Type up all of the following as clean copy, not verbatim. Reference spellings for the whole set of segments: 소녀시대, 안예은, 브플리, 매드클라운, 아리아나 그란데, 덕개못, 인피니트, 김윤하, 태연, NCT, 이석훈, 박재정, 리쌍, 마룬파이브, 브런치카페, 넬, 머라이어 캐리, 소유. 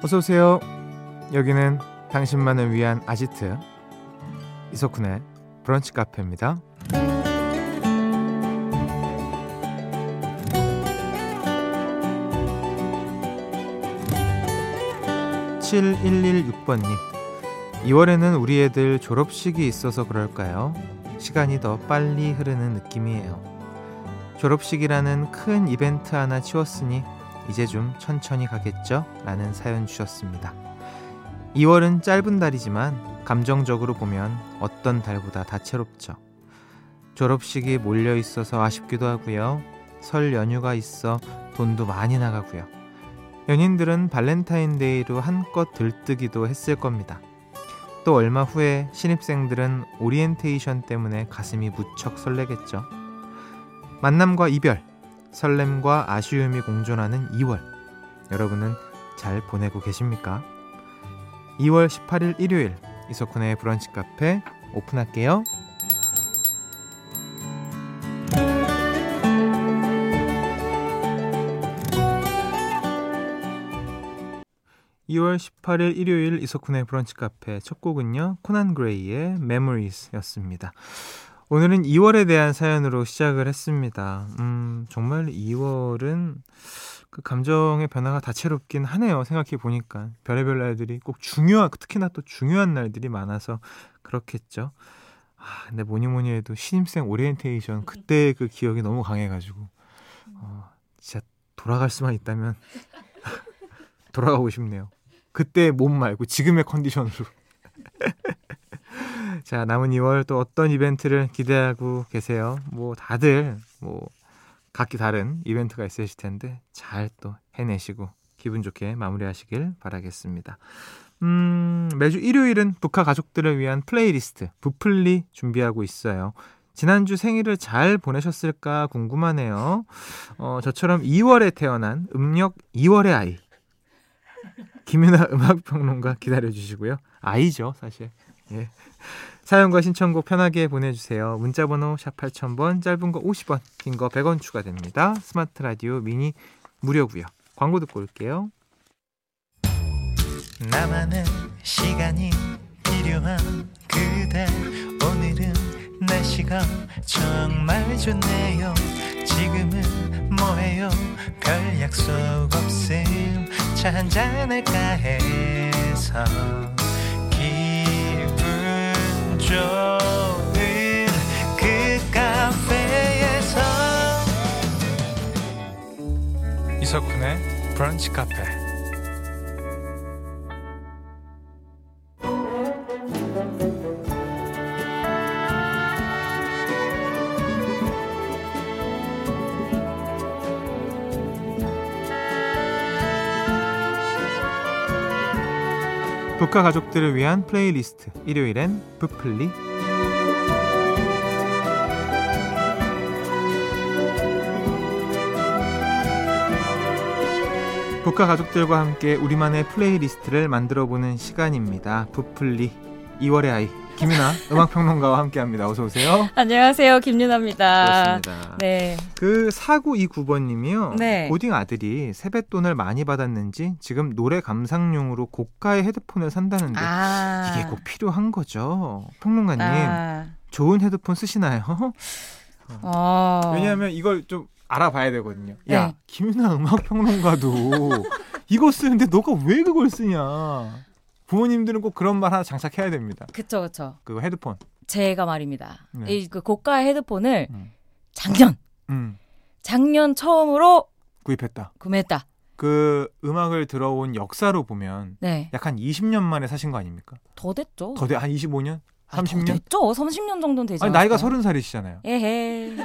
어서오세요. 여기는 당신만을 위한 아지트 이석훈의 브런치 카페입니다. 7116번님 2월에는 우리 애들 졸업식이 있어서 그럴까요? 시간이 더 빨리 흐르는 느낌이에요. 졸업식이라는 큰 이벤트 하나 치웠으니 이제 좀 천천히 가겠죠? 라는 사연 주셨습니다. 2월은 짧은 달이지만 감정적으로 보면 어떤 달보다 다채롭죠. 졸업식이 몰려있어서 아쉽기도 하고요. 설 연휴가 있어 돈도 많이 나가고요. 연인들은 발렌타인데이로 한껏 들뜨기도 했을 겁니다. 또 얼마 후에 신입생들은 오리엔테이션 때문에 가슴이 무척 설레겠죠. 만남과 이별, 설렘과 아쉬움이 공존하는 2월, 여러분은 잘 보내고 계십니까? 2월 18일 일요일 이석훈의 브런치 카페 오픈할게요. 2월 18일 일요일 이석훈의 브런치 카페 첫 곡은요, 코난 그레이의 Memories 였습니다. 오늘은 2월에 대한 사연으로 시작을 했습니다. 정말 2월은 그 감정의 변화가 다채롭긴 하네요. 생각해 보니까 별의별 날들이 꼭 특히나 또 중요한 날들이 많아서 그렇겠죠. 근데 뭐니 해도 신입생 오리엔테이션 그때 그 기억이 너무 강해가지고 진짜 돌아갈 수만 있다면 돌아가고 싶네요. 그때 몸 말고 지금의 컨디션으로. 자, 남은 2월 또 어떤 이벤트를 기대하고 계세요? 다들 각기 다른 이벤트가 있으실 텐데 잘 또 해내시고 기분 좋게 마무리하시길 바라겠습니다. 매주 일요일은 북한 가족들을 위한 플레이리스트 브플리 준비하고 있어요. 지난주 생일을 잘 보내셨을까 궁금하네요. 저처럼 2월에 태어난 음력 2월의 아이 김윤하 음악평론가 기다려주시고요. 아이죠, 사실. 예. 사연과 신청곡 편하게 보내주세요. 문자번호 샵 8000번, 짧은 거 50원, 긴 거 100원 추가됩니다. 스마트 라디오 미니 무료고요. 광고 듣고 올게요. 나만의 시간이 필요한 그대, 오늘은 날씨가 정말 좋네요. 지금은 뭐해요? 별 약속 없음 차 한잔할까 해서 기분 좋은 그 카페에서 이석훈의 브런치 카페. 북카 가족들을 위한 플레이리스트 일요일엔 브플리. 북카 가족들과 함께 우리만의 플레이리스트를 만들어보는 시간입니다. 브플리 2월의 아이 김윤하 음악평론가와 함께합니다. 어서 오세요. 안녕하세요, 김윤하입니다. 그렇습니다. 네. 그 4929번님이요. 네. 고딩 아들이 세뱃돈을 많이 받았는지 지금 노래 감상용으로 고가의 헤드폰을 산다는데 이게 꼭 필요한 거죠? 평론가님, 좋은 헤드폰 쓰시나요? 왜냐하면 이걸 좀 알아봐야 되거든요. 네. 야, 김윤하 음악평론가도 이거 쓰는데 너가 왜 그걸 쓰냐? 부모님들은 꼭 그런 말 하나 장착해야 됩니다. 그쵸, 그쵸. 그 헤드폰. 제가 말입니다. 네. 이 그 고가의 헤드폰을 작년 처음으로 구매했다. 그 음악을 들어온 역사로 보면 네. 약 한 20년 만에 사신 거 아닙니까? 더 됐죠. 한 25년? 30년? 더 됐죠. 30년 정도는 되지 않을까요? 나이가 30살이시잖아요. 에헤.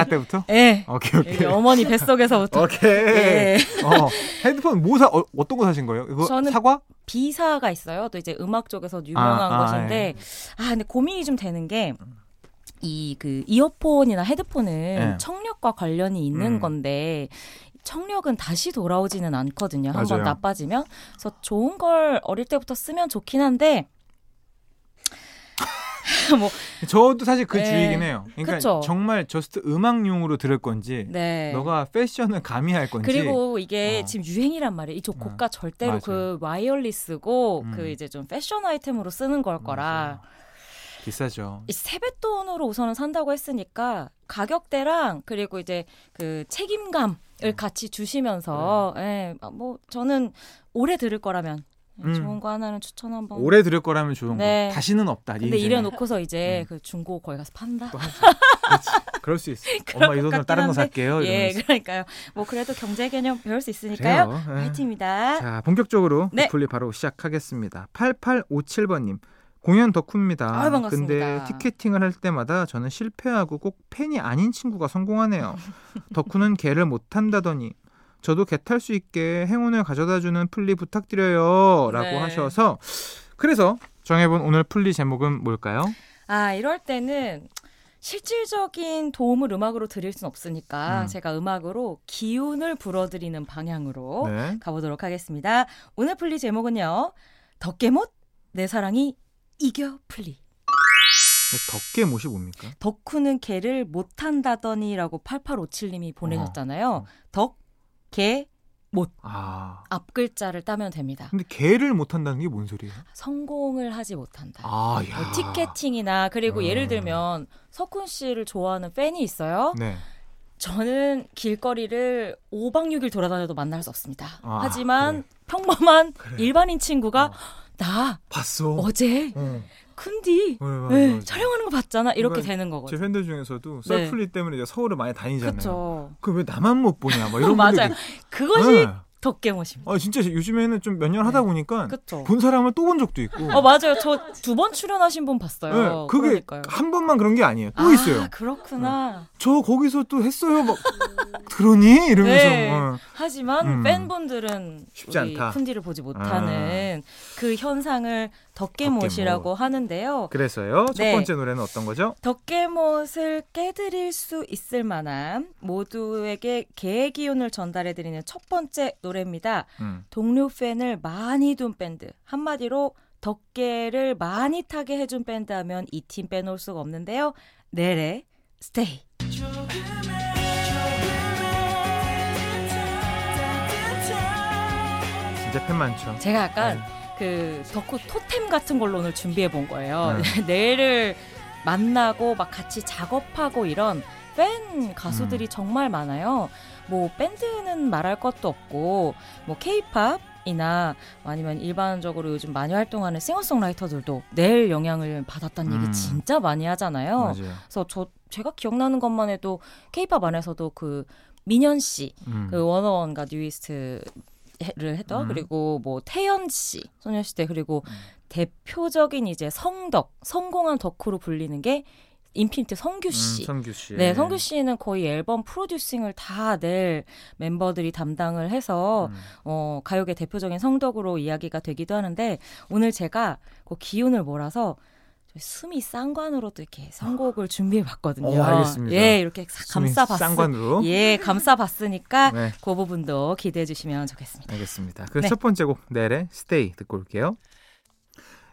아까 때부터? 예. 오케이. 어머니 뱃속에서부터. 오케이. 예. 헤드폰 어떤 거 사신 거예요? 이거 저는 사과? B사가 있어요. 또 이제 음악 쪽에서 유명한 것인데. 예. 근데 고민이 좀 되는 게 이 그 이어폰이나 헤드폰은 예. 청력과 관련이 있는 건데 청력은 다시 돌아오지는 않거든요. 한번 나빠지면. 그래서 좋은 걸 어릴 때부터 쓰면 좋긴 한데 뭐 저도 사실 그 네. 주의긴 해요. 그러니까 그쵸? 정말 저스트 음악용으로 들을 건지 네. 너가 패션을 가미할 건지. 그리고 이게 지금 유행이란 말이에요. 이 고가 절대로 맞아요. 그 와이어리스고 그 이제 좀 패션 아이템으로 쓰는 걸 거라. 맞아요. 비싸죠. 세뱃돈으로 우선은 산다고 했으니까 가격대랑 그리고 이제 그 책임감을 같이 주시면서 예, 뭐 저는 오래 들을 거라면 좋은 거 하나는 추천 한번. 오래 들을 거라면 좋은 네. 거. 다시는 없다. 근데 이래놓고서 이제 그 중고 거기 가서 판다. 그럴 수 있어. 엄마 이 돈으로 다른 거 살게요. 예, 이러면서. 그러니까요. 뭐 그래도 경제 개념 배울 수 있으니까요. 파이팅입니다. 자, 본격적으로 브플리 네. 바로 시작하겠습니다. 8857번님. 공연 덕후입니다. 아, 반갑습니다. 근데 티켓팅을 할 때마다 저는 실패하고 꼭 팬이 아닌 친구가 성공하네요. 덕후는 개를 못한다더니 저도 개 탈 수 있게 행운을 가져다주는 플리 부탁드려요. 라고 네. 하셔서 그래서 정해본 오늘 플리 제목은 뭘까요? 아 이럴 때는 실질적인 도움을 음악으로 드릴 순 없으니까 제가 음악으로 기운을 불어드리는 방향으로 네. 가보도록 하겠습니다. 오늘 플리 제목은요. 덕개못 내 사랑이 이겨 플리. 덕개못이 뭡니까? 덕후는 개를 못한다더니라고 8857님이 보내셨잖아요. 덕개못. 아. 앞글자를 따면 됩니다. 근데 개를 못한다는 게 뭔 소리예요? 성공을 하지 못한다. 아, 야. 티켓팅이나 그리고 예를 들면 석훈 씨를 좋아하는 팬이 있어요. 네. 저는 길거리를 5박 6일 돌아다녀도 만날 수 없습니다. 아, 하지만 그래. 평범한 그래. 일반인 친구가 나 봤어 어제 큰디 네, 촬영하는 거 봤잖아 이렇게 그러니까 되는 거거든요. 제 팬들 중에서도 썰플리 네. 때문에 이제 서울을 많이 다니잖아요. 그 왜 나만 못 보냐 막 이런 맞아요. 그것이 네. 덕개못입니다. 아 진짜 요즘에는 좀 몇 년 하다 보니까 그쵸. 본 사람을 또 본 적도 있고. 아 맞아요. 저 2번 출연하신 분 봤어요. 네, 그게 그러니까요. 한 번만 그런 게 아니에요. 또 있어요. 그렇구나. 네. 저 거기서 또 했어요. 막 그러니 이러면서. 네. 하지만 팬분들은 쉽지 않다. 쿤디를 보지 못하는 그 현상을 덕개못이라고 하는데요. 그래서요. 네. 첫 번째 노래는 어떤 거죠? 덕개못을 깨드릴 수 있을 만한 모두에게 개의 기운을 전달해드리는 첫 번째 노래입니다. 동료 팬을 많이 둔 밴드. 한마디로 덕개를 많이 타게 해준 밴드 하면 이 팀 빼놓을 수가 없는데요. 넬의 스테이. 진짜 팬 많죠. 제가 약간 그 덕후 토템 같은 걸로 오늘 준비해 본 거예요. 넬을 만나고 막 같이 작업하고 이런 팬 가수들이 정말 많아요. 뭐 밴드는 말할 것도 없고 뭐 K-팝이나 아니면 일반적으로 요즘 많이 활동하는 싱어송라이터들도 넬 영향을 받았다는 얘기 진짜 많이 하잖아요. 맞아요. 그래서 제가 기억나는 것만 해도 K-팝 안에서도 그 민현 씨, 그 워너원과 뉴이스트를 했던 그리고 뭐 태연 씨, 소녀시대 그리고 대표적인 이제 성덕, 성공한 덕후로 불리는 게 인피니트 성규 씨. 성규 씨. 네, 성규 씨는 거의 앨범 프로듀싱을 다 낼 멤버들이 담당을 해서 가요계 대표적인 성덕으로 이야기가 되기도 하는데 오늘 제가 그 기운을 몰아서 숨이 쌍관으로도 이렇게 선곡을 준비해봤거든요. 오, 알겠습니다. 예, 이렇게 쌍관으로. 예, 감싸봤으니까 네. 그 부분도 기대해 주시면 좋겠습니다. 알겠습니다. 그래서 네. 첫 번째 곡 넬의 스테이 듣고 올게요.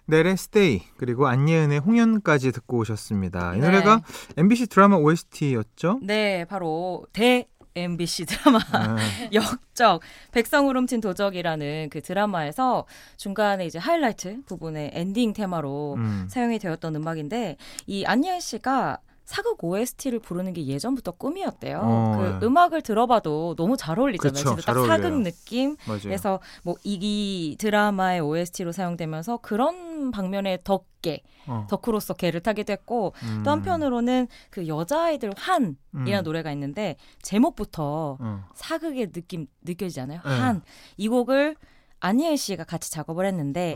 넬의 스테이 그리고 안예은의 홍연까지 듣고 오셨습니다. 이 네. 노래가 MBC 드라마 OST였죠? 네. 바로 대 MBC 드라마 역적 백성우름친 도적이라는 그 드라마에서 중간에 이제 하이라이트 부분의 엔딩 테마로 사용이 되었던 음악인데 이 안예은 씨가 사극 OST를 부르는 게 예전부터 꿈이었대요. 그 음악을 들어봐도 너무 잘 어울리잖아요. 그쵸, 진짜 딱 사극 느낌. 그래서 뭐 이 드라마의 OST로 사용되면서 그런 방면의 덕개, 덕후로서 개를 타게 됐고 또 한편으로는 그 여자아이들 환이라는 노래가 있는데 제목부터 사극의 느낌 느껴지잖아요. 한. 이 곡을 안예은 씨가 같이 작업을 했는데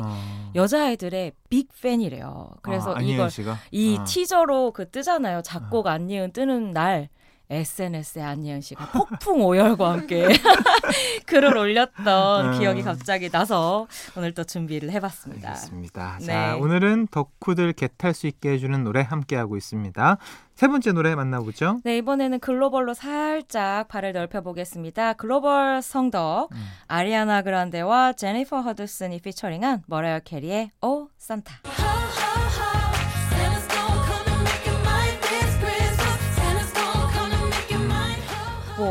여자아이들의 빅팬이래요. 그래서 이걸 이 티저로 그 뜨잖아요. 작곡 안예은 뜨는 날 SNS에 안예은 씨가 폭풍 오열과 함께 글을 올렸던 기억이 갑자기 나서 오늘 또 준비를 해봤습니다. 알겠습니다. 네. 자, 오늘은 덕후들 개 탈 수 있게 해주는 노래 함께하고 있습니다. 세 번째 노래 만나보죠. 네, 이번에는 글로벌로 살짝 발을 넓혀보겠습니다. 글로벌 성덕 아리아나 그란데와 제니퍼 허드슨이 피처링한 머라이어 캐리의 오 산타.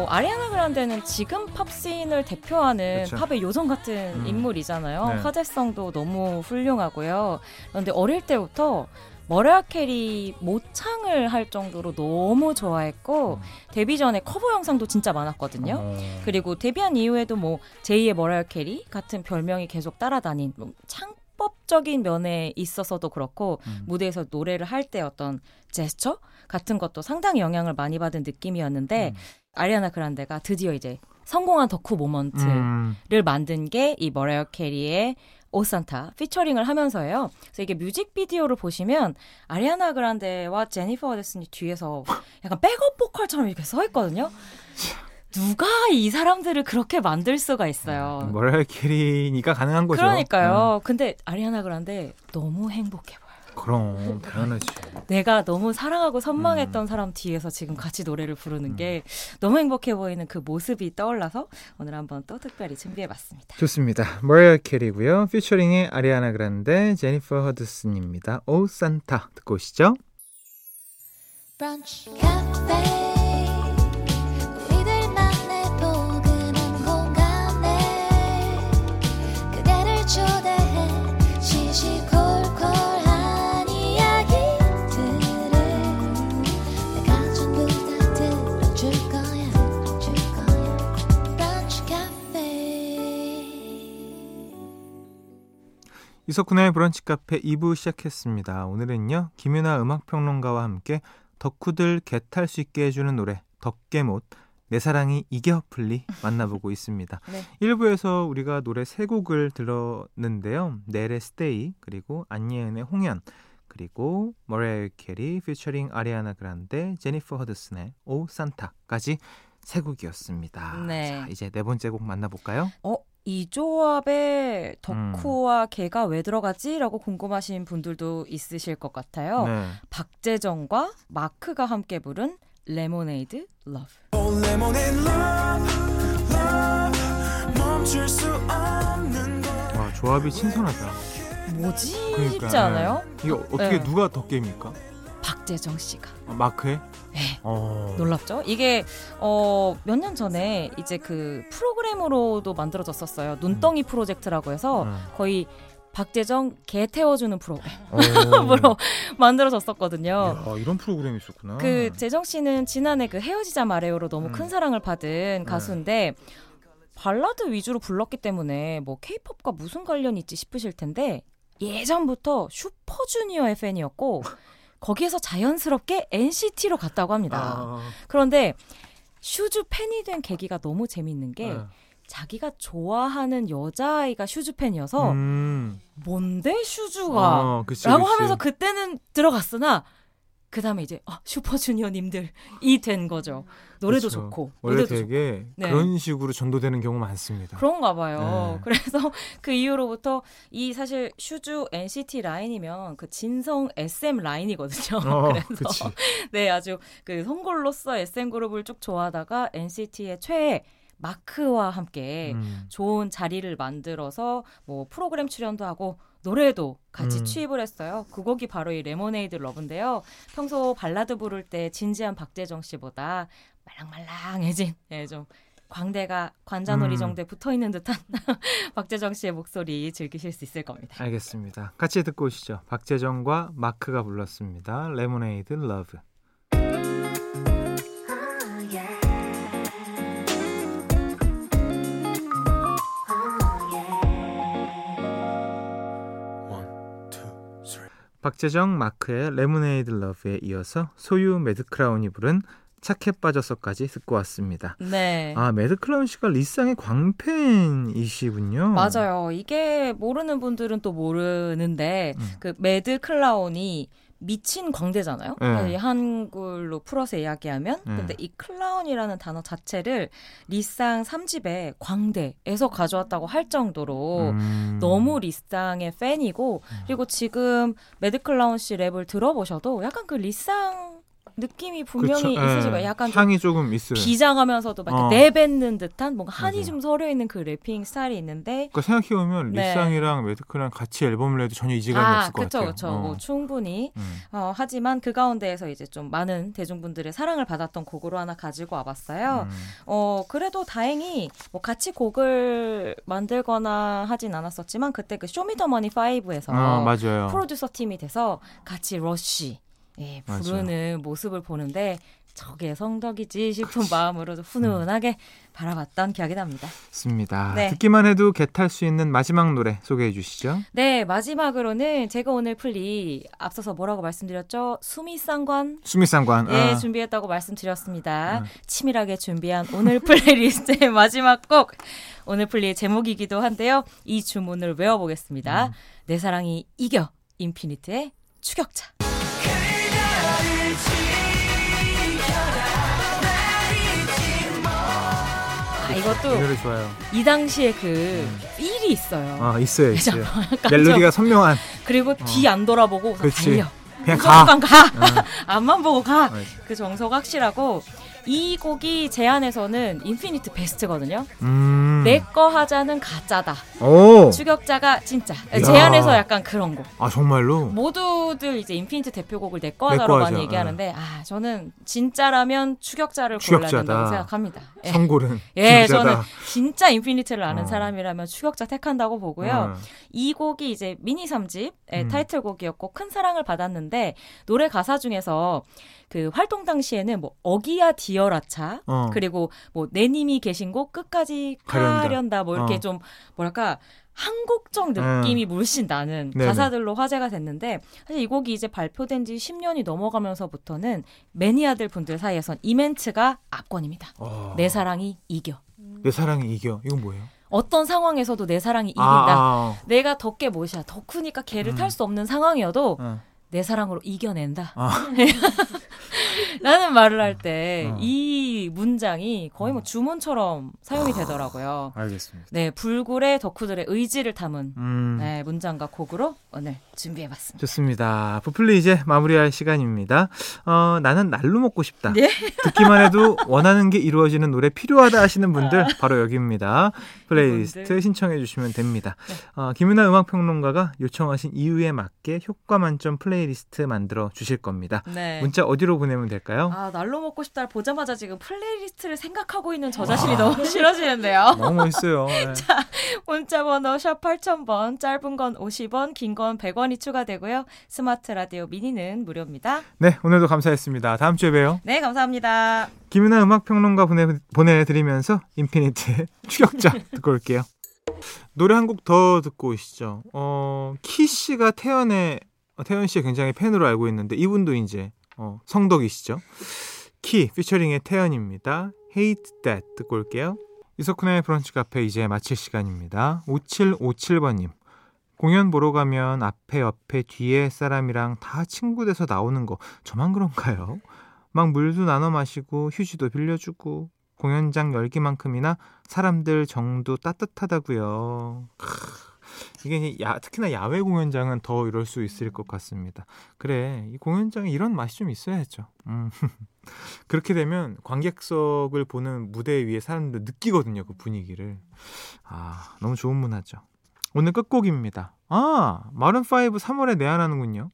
아리아나 그란데는 지금 팝씬을 대표하는 그쵸. 팝의 요정 같은 인물이잖아요. 네. 화제성도 너무 훌륭하고요. 그런데 어릴 때부터 머라이어 캐리 모창을 할 정도로 너무 좋아했고 데뷔 전에 커버 영상도 진짜 많았거든요. 그리고 데뷔한 이후에도 뭐 제2의 머라이어 캐리 같은 별명이 계속 따라다닌 뭐 창법적인 면에 있어서도 그렇고 무대에서 노래를 할 때 어떤 제스처 같은 것도 상당히 영향을 많이 받은 느낌이었는데 아리아나 그란데가 드디어 이제 성공한 덕후 모먼트를 만든 게 이 머라이어 캐리의 오산타 피처링을 하면서요. 그래서 이게 뮤직비디오를 보시면 아리아나 그란데와 제니퍼 어데슨이 뒤에서 약간 백업 보컬처럼 이렇게 서 있거든요. 누가 이 사람들을 그렇게 만들 수가 있어요. 머라이어 캐리니까 가능한 거죠. 그러니까요. 근데 아리아나 그란데 너무 행복해 보여요. 그럼 당연하지. 내가 너무 사랑하고 선망했던 사람 뒤에서 지금 같이 노래를 부르는 게 너무 행복해 보이는 그 모습이 떠올라서 오늘 한번 또 특별히 준비해봤습니다. 좋습니다. 머라이어 캐리고요. 피처링의 아리아나 그란데, 제니퍼 허드슨입니다. 오 산타 듣고 오시죠. 브런치 카페 이석훈의 브런치 카페 2부 시작했습니다. 오늘은요. 김윤하 음악평론가와 함께 덕후들 개탈 수 있게 해주는 노래 덕개못 내 사랑이 이겨 플리 만나보고 있습니다. 네. 1부에서 우리가 노래 3곡을 들었는데요. 넬의 스테이 그리고 안예은의 홍연 그리고 머라이어 캐리 피처링 아리아나 그란데 제니퍼 허드슨의 오 산타까지 3곡이었습니다. 네. 자, 이제 4번째 곡 만나볼까요? 이 조합에 덕후와 개가 왜 들어가지? 라고 궁금하신 분들도 있으실 것 같아요. 네. 박재정과 마크가 함께 부른 레모네이드 러브. Oh, lemonade, love, love, 멈출 수 없는 걸. 와, 조합이 신선하다. 뭐지? 그러니까, 쉽지 않아요? 네. 이거 어떻게 네. 누가 덕개입니까? 박재정 씨가. 아, 마크에? 네. 놀랍죠? 이게 몇 년 전에 이제 그 프로그램으로도 만들어졌었어요. 눈덩이 프로젝트라고 해서 거의 박재정 개 태워주는 프로그램으로 만들어졌었거든요. 이야, 이런 프로그램이 있었구나. 그 재정 씨는 지난해 그 헤어지자 말해요로 너무 큰 사랑을 받은 가수인데 발라드 위주로 불렀기 때문에 뭐 K-팝과 무슨 관련이 있지 싶으실 텐데 예전부터 슈퍼주니어의 팬이었고 거기에서 자연스럽게 NCT로 갔다고 합니다. 그런데 슈즈 팬이 된 계기가 너무 재밌는 게 자기가 좋아하는 여자아이가 슈즈 팬이어서 뭔데 슈즈가? 그치, 라고 그치. 하면서 그때는 들어갔으나 그 다음에 이제 슈퍼주니어님들이 된 거죠. 노래도 그렇죠. 좋고 원래 되게 좋고. 그런 네. 식으로 전도되는 경우 많습니다. 그런가 봐요. 네. 그래서 그 이후로부터 이 사실 슈즈 NCT 라인이면 그 진성 SM 라인이거든요. 그래서 네, 아주 그 성골로서 SM 그룹을 쭉 좋아하다가 NCT의 최애 마크와 함께 좋은 자리를 만들어서 뭐 프로그램 출연도 하고 노래도 같이 취입을 했어요. 그 곡이 바로 이 레모네이드 러브인데요. 평소 발라드 부를 때 진지한 박재정 씨보다 말랑말랑해진 네, 좀 광대가 관자놀이 정도에 붙어있는 듯한 박재정 씨의 목소리 즐기실 수 있을 겁니다. 알겠습니다. 같이 듣고 오시죠. 박재정과 마크가 불렀습니다. 레모네이드 러브. 박재정, 마크의 레모네이드 러브에 이어서 소유 매드클라운이 부른 착해 빠져서까지 듣고 왔습니다. 네. 아, 매드클라운 씨가 리쌍의 광팬이시군요. 맞아요. 이게 모르는 분들은 또 모르는데 그 매드클라운이 미친 광대잖아요. 네. 한글로 풀어서 이야기하면 근데 이 클라운이라는 단어 자체를 리쌍 3집의 광대에서 가져왔다고 할 정도로 너무 리쌍의 팬이고 그리고 지금 매드클라운 씨 랩을 들어보셔도 약간 그 리쌍 느낌이 분명히 있으신 거예요. 약간 향이 조금 있어요. 비장하면서도 막 내뱉는 듯한 뭔가 한이 맞아요. 좀 서려 있는 그 래핑 스타일이 있는데. 그러니까 생각해보면 네. 리쌍이랑 매드클랑 같이 앨범을 해도 전혀 이질감이 없을 것 같아요. 그렇죠. 뭐 충분히. 하지만 그 가운데에서 이제 좀 많은 대중분들의 사랑을 받았던 곡으로 하나 가지고 와봤어요. 그래도 다행히 뭐 같이 곡을 만들거나 하진 않았었지만 그때 그 쇼미더머니 5에서 맞아요. 프로듀서 팀이 돼서 같이 러쉬 부르는 맞아요. 모습을 보는데 저게 성덕이지 싶은 마음으로 훈훈하게 바라봤던 기억이 납니다. 맞습니다. 네. 듣기만 해도 겟할 수 있는 마지막 노래 소개해 주시죠. 네. 마지막으로는 제가 오늘 플리 앞서서 뭐라고 말씀드렸죠? 수미상관. 네. 준비했다고 말씀드렸습니다. 치밀하게 준비한 오늘 플레이리스트의 마지막 곡. 오늘 플리의 제목이기도 한데요. 이 주문을 외워보겠습니다. 내 사랑이 이겨. 인피니트의 추격자. 이것도 이 당시에 그 필이 있어요. 있어요. 멜로디가 선명한. 그리고 뒤 안 돌아보고 달려. 그냥 가. 앞만 보고 가. 그 정서가 확실하고 이 곡이 제안에서는 인피니트 베스트거든요. 내 거 하자는 가짜다. 오. 추격자가 진짜. 제안에서 약간 그런 곡. 아 정말로? 모두들 이제 인피니트 대표곡을 내 거 하자로 많이 얘기하는데 저는 진짜라면 추격자를 골라야 된다고 생각합니다. 성골은 진짜다. 저는 진짜 인피니트를 아는 사람이라면 추격자 택한다고 보고요. 이 곡이 이제 미니 3집의 타이틀곡이었고 큰 사랑을 받았는데 노래 가사 중에서 그 활동 당시에는 뭐 어기야 디어라차 그리고 뭐 내님이 계신 곳 끝까지 가련다 뭐 이렇게 좀 뭐랄까 한국적 느낌이 물씬 나는 가사들로 화제가 됐는데 사실 이 곡이 이제 발표된 지 10년이 넘어가면서부터는 매니아들 분들 사이에선 이 멘트가 압권입니다. 내 사랑이 이겨. 내 사랑이 이겨. 이건 뭐예요? 어떤 상황에서도 내 사랑이 이긴다. 내가 덕게 못이야. 더 크니까 걔를 탈 수 없는 상황이어도 내 사랑으로 이겨낸다. 라는 말을 할 때 이 문장이 거의 뭐 주문처럼 사용이 되더라고요. 알겠습니다. 네, 불굴의 덕후들의 의지를 담은 문장과 곡으로 오늘 준비해봤습니다. 좋습니다. 브플리 이제 마무리할 시간입니다. 나는 날로 먹고 싶다. 네? 듣기만 해도 원하는 게 이루어지는 노래 필요하다 하시는 분들 바로 여기입니다. 플레이리스트 신청해 주시면 됩니다. 네. 김윤하 음악평론가가 요청하신 이유에 맞게 효과 만점 플레이리스트 만들어 주실 겁니다. 네. 문자 어디로 보내면 될까요? 날로 먹고 싶다를 보자마자 지금 플레이리스트를 생각하고 있는 저 자신이 너무 싫어지는데요. 너무 멋있어요. 네. 자, 문자번호 샵 8000번, 짧은 건 50원, 긴 건 100원이 추가되고요. 스마트 라디오 미니는 무료입니다. 네, 오늘도 감사했습니다. 다음 주에 봬요. 네, 감사합니다. 김윤하 음악평론가 보내드리면서 인피니트의 추격자 듣고 올게요. 노래 한 곡 더 듣고 오시죠. 키씨가 태연 씨의 굉장히 팬으로 알고 있는데 이분도 이제 성덕이시죠. 키 피처링의 태연입니다. Hate That 듣고 올게요. 이석훈의 브런치 카페 이제 마칠 시간입니다. 5757번님 공연 보러 가면 앞에 옆에 뒤에 사람이랑 다 친구 돼서 나오는 거 저만 그런가요? 막 물도 나눠 마시고 휴지도 빌려주고 공연장 열기만큼이나 사람들 정도 따뜻하다고요. 이게 특히나 야외 공연장은 더 이럴 수 있을 것 같습니다. 그래, 이 공연장에 이런 맛이 좀 있어야죠. 그렇게 되면 관객석을 보는 무대 위에 사람들 느끼거든요, 그 분위기를. 너무 좋은 문화죠. 오늘 끝곡입니다. 마룬파이브 3월에 내한하는군요.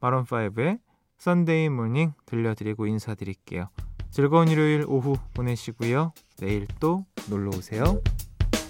마룬파이브의 Sunday Morning 들려드리고 인사드릴게요. 즐거운 일요일 오후 보내시고요. 내일 또 놀러오세요.